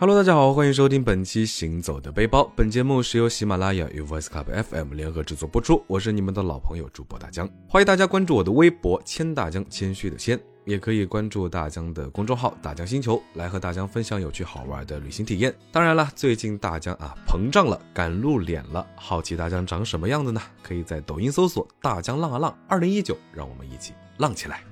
Hello， 大家好，欢迎收听本期行走的背包。本节目是由喜马拉雅与 Voice Club FM 联合制作播出，我是你们的老朋友主播大江，欢迎大家关注我的微博谦大江，谦虚的谦，也可以关注大江的公众号大江星球，来和大江分享有趣好玩的旅行体验。当然了，最近大江膨胀了，敢露脸了，好奇大江长什么样子呢？可以在抖音搜索大江浪啊浪2019，让我们一起浪起来。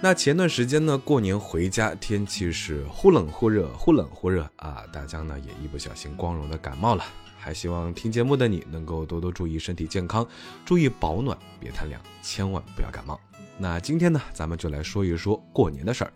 那前段时间呢，过年回家，天气是忽冷忽热，忽冷忽热啊！大家呢也一不小心光荣的感冒了，还希望听节目的你能够多多注意身体健康，注意保暖，别贪凉，千万不要感冒。那今天呢，咱们就来说一说过年的事儿。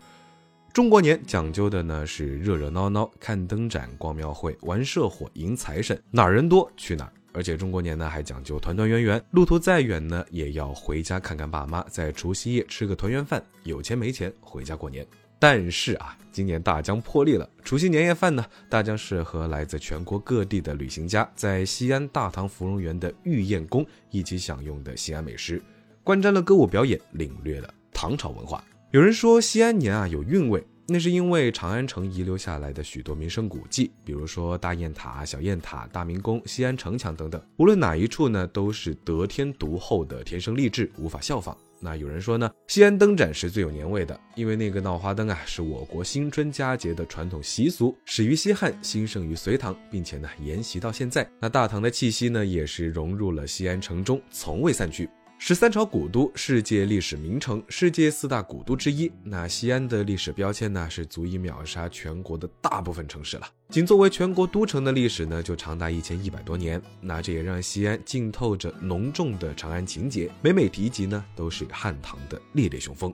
中国年讲究的呢是热热闹闹，看灯展、逛庙会、玩社火、迎财神，哪人多去哪儿。而且中国年呢还讲究团团圆圆，路途再远呢也要回家看看爸妈，在除夕夜吃个团圆饭，有钱没钱回家过年。但是今年大江破例了，除夕年夜饭呢，大江是和来自全国各地的旅行家，在西安大唐芙蓉园的玉燕宫一起享用的西安美食，观瞻了歌舞表演，领略了唐朝文化。有人说西安年有韵味，那是因为长安城遗留下来的许多名胜古迹，比如说大雁塔、小雁塔、大明宫、西安城墙等等，无论哪一处呢，都是得天独厚的天生丽质，无法效仿。那有人说呢，西安灯展是最有年味的，因为那个闹花灯是我国新春佳节的传统习俗，始于西汉，兴盛于隋唐，并且呢沿袭到现在。那大唐的气息呢，也是融入了西安城中，从未散去。13朝古都，世界历史名城，世界4大古都之一。那西安的历史标签呢，是足以秒杀全国的大部分城市了。仅作为全国都城的历史呢，就长达1100多年。那这也让西安浸透着浓重的长安情结，每每提及呢，都是汉唐的烈烈雄风。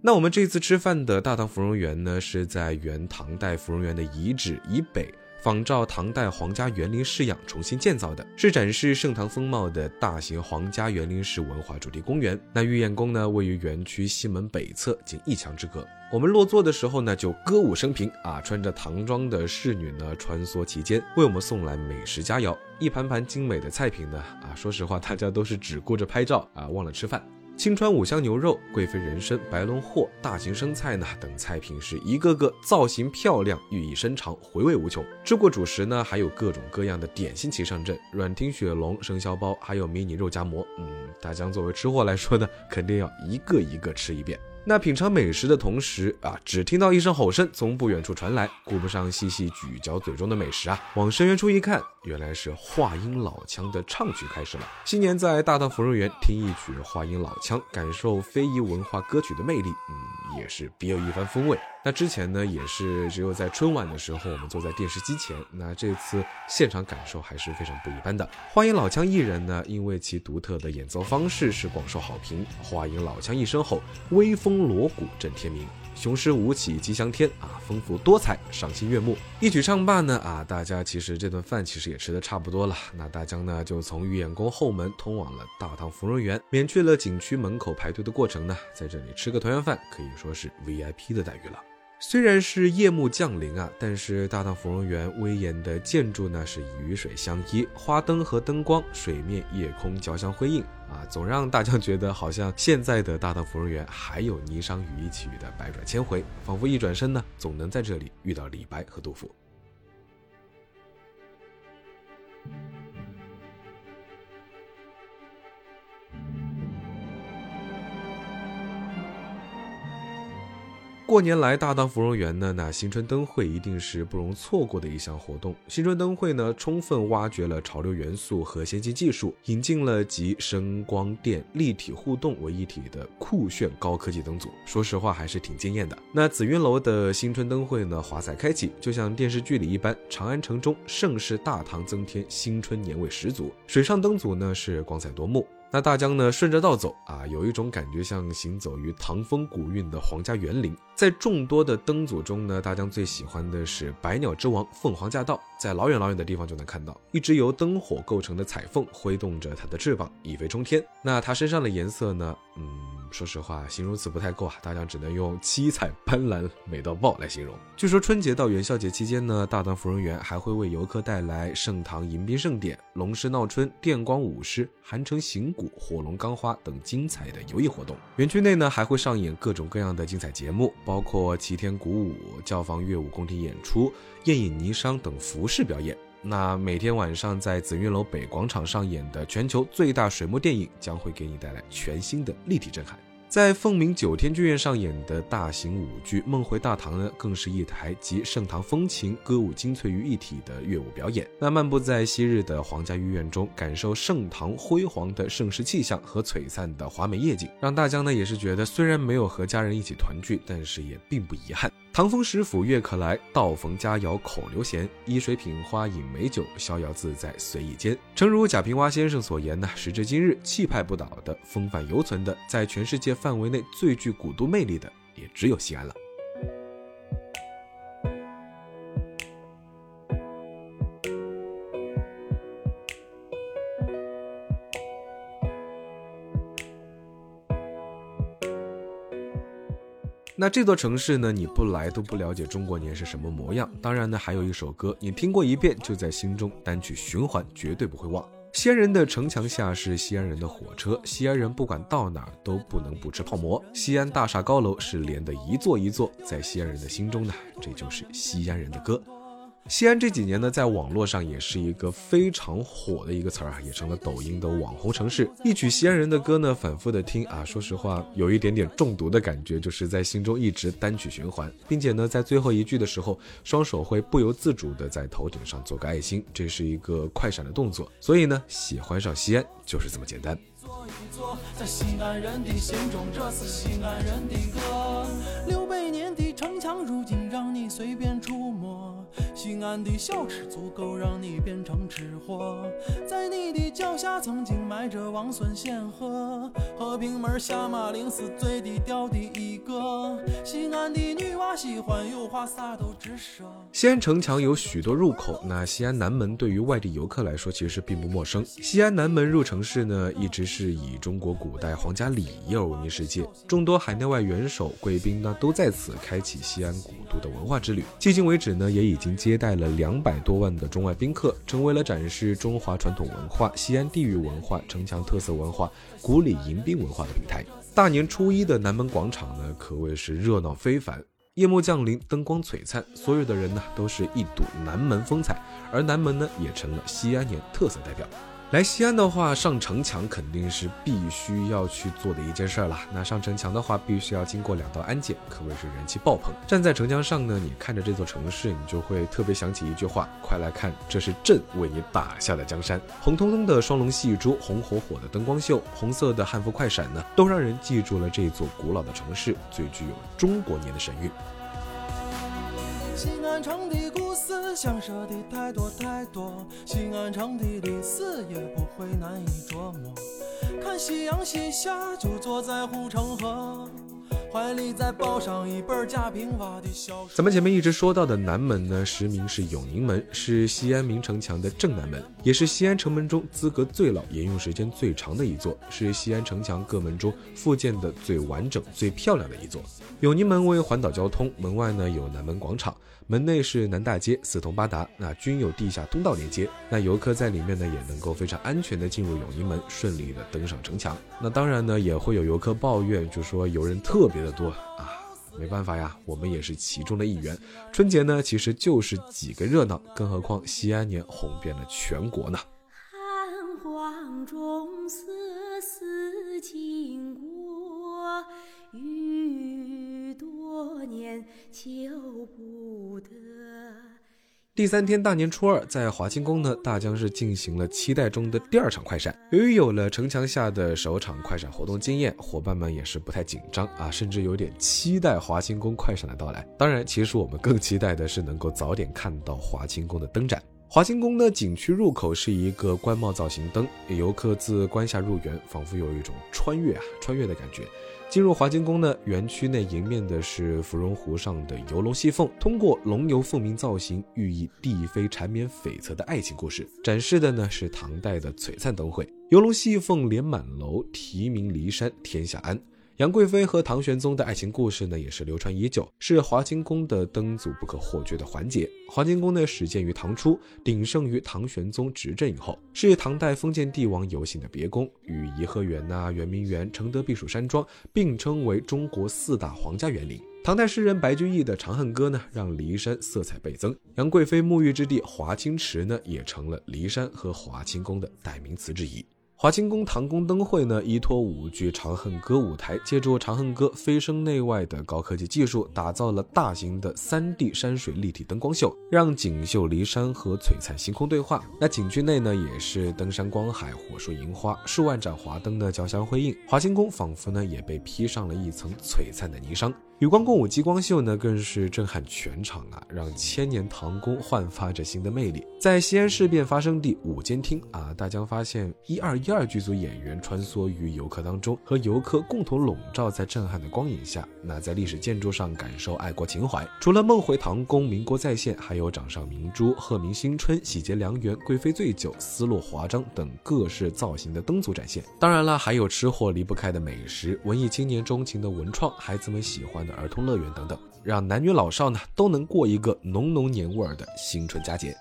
那我们这次吃饭的大唐芙蓉园呢，是在原唐代芙蓉园的遗址以北，仿照唐代皇家园林式样重新建造的，是展示盛唐风貌的大型皇家园林式文化主题公园。那玉燕宫呢，位于园区西门北侧，仅1墙之隔。我们落座的时候呢，就歌舞升平穿着唐装的侍女呢穿梭其间，为我们送来美食佳肴。一盘盘精美的菜品呢，说实话大家都是只顾着拍照忘了吃饭。青川五香牛肉、贵妃人参、白龙货、大型生菜呢等菜品是一个个造型漂亮，寓意深长，回味无穷。吃过主食呢，还有各种各样的点心齐上阵，软听雪龙、生肖包，还有迷你肉夹馍。大江作为吃货来说呢，肯定要一个一个吃一遍。那品尝美食的同时只听到一声吼声从不远处传来，顾不上细细咀嚼嘴中的美食往深渊处一看，原来是华阴老腔的唱曲开始了。新年在大唐芙蓉园听一曲华阴老腔，感受非遗文化歌曲的魅力，也是别有一番风味。那之前呢，也是只有在春晚的时候我们坐在电视机前，那这次现场感受还是非常不一般的。华阴老腔艺人呢，因为其独特的演奏方式是广受好评。华阴老腔一声吼，威风锣鼓震天明，雄狮舞起吉祥天丰富多彩，赏心悦目。一曲唱罢呢大家其实这顿饭其实也吃得差不多了。那大江呢就从玉燕宫后门通往了大唐芙蓉园，免去了景区门口排队的过程呢，在这里吃个团圆饭可以说是 VIP 的待遇了。虽然是夜幕降临但是大唐芙蓉园威严的建筑呢是与水相依，花灯和灯光、水面、夜空交相辉映总让大家觉得好像现在的大唐芙蓉园还有霓裳羽衣曲的百转千回，仿佛一转身呢，总能在这里遇到李白和杜甫。过年来大唐芙蓉园呢，那新春灯会一定是不容错过的一项活动。新春灯会呢，充分挖掘了潮流元素和先进技术，引进了集声光电立体互动为一体的酷炫高科技灯组，说实话还是挺惊艳的。那紫云楼的新春灯会呢，华彩开启，就像电视剧里一般，长安城中盛世大唐增添，新春年味十足。水上灯组呢是光彩夺目。那大江呢顺着道走有一种感觉像行走于唐风古韵的皇家园林。在众多的灯组中呢，大江最喜欢的是百鸟之王凤凰驾到，在老远老远的地方就能看到一只由灯火构成的彩凤挥动着它的翅膀，一飞冲天。那它身上的颜色呢说实话形容词不太够啊，大家只能用七彩斑斓美到爆来形容。据说春节到元宵节期间呢，大唐芙蓉园还会为游客带来盛唐迎宾盛典、龙狮闹春、电光舞狮、韩城行鼓、火龙钢花等精彩的游艺活动。园区内呢还会上演各种各样的精彩节目，包括齐天鼓舞、教坊乐舞、宫廷演出、宴饮霓裳等服饰表演。那每天晚上在紫云楼北广场上演的全球最大水幕电影将会给你带来全新的立体震撼。在凤鸣九天剧院上演的大型舞剧《梦回大唐》呢，更是一台集盛唐风情、歌舞精粹于一体的乐舞表演。那漫步在昔日的皇家御苑中，感受盛唐辉煌的盛世气象和璀璨的华美夜景，让大家呢也是觉得虽然没有和家人一起团聚，但是也并不遗憾。唐风食府月可来，道逢佳肴口留闲，依水品花饮美酒，逍遥自在随意间。诚如贾平凹先生所言呢，时至今日气派不倒的、风范犹存的、在全世界范围内最具古都魅力的，也只有西安了。那这座城市呢，你不来都不了解中国年是什么模样。当然呢，还有一首歌你听过一遍就在心中单曲循环，绝对不会忘。西安人的城墙下是西安人的火车，西安人不管到哪儿都不能不吃泡馍。西安大厦高楼是连的一座一座，在西安人的心中呢，这就是西安人的歌。西安这几年呢，在网络上也是一个非常火的一个词儿啊，也成了抖音的网红城市。一曲西安人的歌呢，反复的听啊，说实话有一点点中毒的感觉，就是在心中一直单曲循环，并且呢，在最后一句的时候，双手会不由自主的在头顶上做个爱心，这是一个快闪的动作。所以呢，喜欢上西安就是这么简单。在西安人的心中，这是西安人的歌。600年的城墙，如今让你随便触摸。西安的小吃足够让你变成吃货，在你的脚下曾经埋着王孙显赫。和平门下马陵是最低调的一个，西安的女娃喜欢有话撒都直说。西安城墙有许多入口，那西安南门对于外地游客来说其实并不陌生。西安南门入城市呢，一直是以中国古代皇家礼仪而闻名世界，众多海内外元首贵宾呢都在此开启西安古都的文化之旅。迄今为止呢，也已经接待了200多万的中外宾客，成为了展示中华传统文化、西安地域文化、城墙特色文化、古礼迎宾文化的平台。大年初一的南门广场呢，可谓是热闹非凡。夜幕降临，灯光璀璨，所有的人呢都是一睹南门风采，而南门呢也成了西安年特色代表。来西安的话，上城墙肯定是必须要去做的一件事啦。那上城墙的话，必须要经过2道安检，可谓是人气爆棚。站在城墙上呢，你看着这座城市，你就会特别想起一句话：快来看，这是朕为你打下的江山。红彤彤的双龙戏珠，红火火的灯光秀，红色的汉服快闪呢，都让人记住了这座古老的城市最具有中国年的神韵。西安城的故事想说的太多太多，西安城的历史也不会难以琢磨。看夕阳西下，就坐在护城河，怀里再抱上一本贾平凹的小说。咱们前面一直说到的南门呢，实名是永宁门，是西安明城墙的正南门，也是西安城门中资格最老、沿用时间最长的一座，是西安城墙各门中复建的最完整、最漂亮的一座。永宁门为环岛交通，门外呢有南门广场，门内是南大街、四通八达，那均有地下通道连接。那游客在里面呢，也能够非常安全的进入永宁门，顺利的登上城墙。那当然呢，也会有游客抱怨，就说游人特别的多啊，没办法呀，我们也是其中的一员。春节呢，其实就是几个热闹，更何况西安年红遍了全国呢。汉皇重色思倾国，欲多年求不得。第3天大年初二，在华清宫呢，大江是进行了期待中的第2场快闪。由于有了城墙下的首场快闪活动经验，伙伴们也是不太紧张啊，甚至有点期待华清宫快闪的到来。当然，其实我们更期待的是能够早点看到华清宫的灯展。华清宫呢，景区入口是一个官帽造型灯，游客自关下入园，仿佛有一种穿越的感觉。进入华清宫呢，园区内迎面的是芙蓉湖上的游龙戏凤，通过龙游凤鸣造型，寓意帝妃缠绵悱恻的爱情故事，展示的呢是唐代的璀璨灯会。游龙戏凤连满楼，题名骊山天下安。杨贵妃和唐玄宗的爱情故事呢，也是流传已久，是华清宫的灯组不可或缺的环节。华清宫呢，始建于唐初，鼎盛于唐玄宗执政以后，是唐代封建帝王游行的别宫，与颐和园啊、圆明园、承德避暑山庄并称为中国4大皇家园林。唐代诗人白居易的《长恨歌》呢，让骊山色彩倍增，杨贵妃沐浴之地华清池呢，也成了骊山和华清宫的代名词之一。华清宫唐宫灯会呢，依托舞剧《长恨歌》舞台，借助《长恨歌》飞升内外的高科技技术，打造了大型的 3D 山水立体灯光秀，让锦绣骊山和璀璨星空对话。那景区内呢，也是登山光海，火树银花，数万盏华灯呢交相辉映，华清宫仿佛呢也被披上了一层璀璨的霓裳。与光共舞激光秀呢，更是震撼全场啊，让千年唐宫焕发着新的魅力。在西安事变发生地午间厅啊，大家发现1212剧组演员穿梭于游客当中，和游客共同笼罩在震撼的光影下，那在历史建筑上感受爱国情怀。除了梦回唐宫、民国再现，还有掌上明珠、鹤鸣新春、喜结良缘、贵妃醉酒、丝络华章等各式造型的灯组展现。当然了，还有吃货离不开的美食、文艺青年钟情的文创、孩子们喜欢的儿童乐园等等，让男女老少呢都能过一个浓浓年味儿的新春佳节。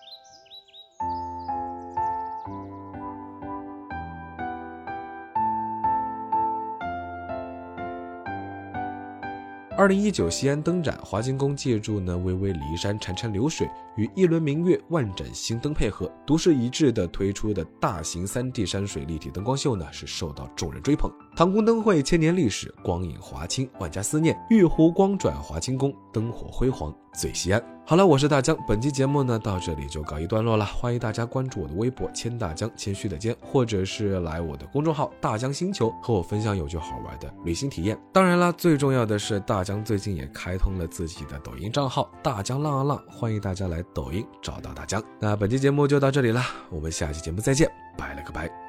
2019西安灯展，华清宫借助呢巍巍骊山潺潺流水与一轮明月万盏星灯配合，独树一帜的推出的大型 3D 山水立体灯光秀呢，是受到众人追捧。唐宫灯会千年历史，光影华清，万家思念，玉壶光转华清宫，灯火辉煌最西安。好了，我是大江，本期节目呢到这里就告一段落了。欢迎大家关注我的微博谦大江，谦虚的谦，或者是来我的公众号大江星球，和我分享有趣好玩的旅行体验。当然了，最重要的是大江最近也开通了自己的抖音账号大江浪啊浪，欢迎大家来抖音找到大江。那本期节目就到这里了，我们下期节目再见，拜了个拜。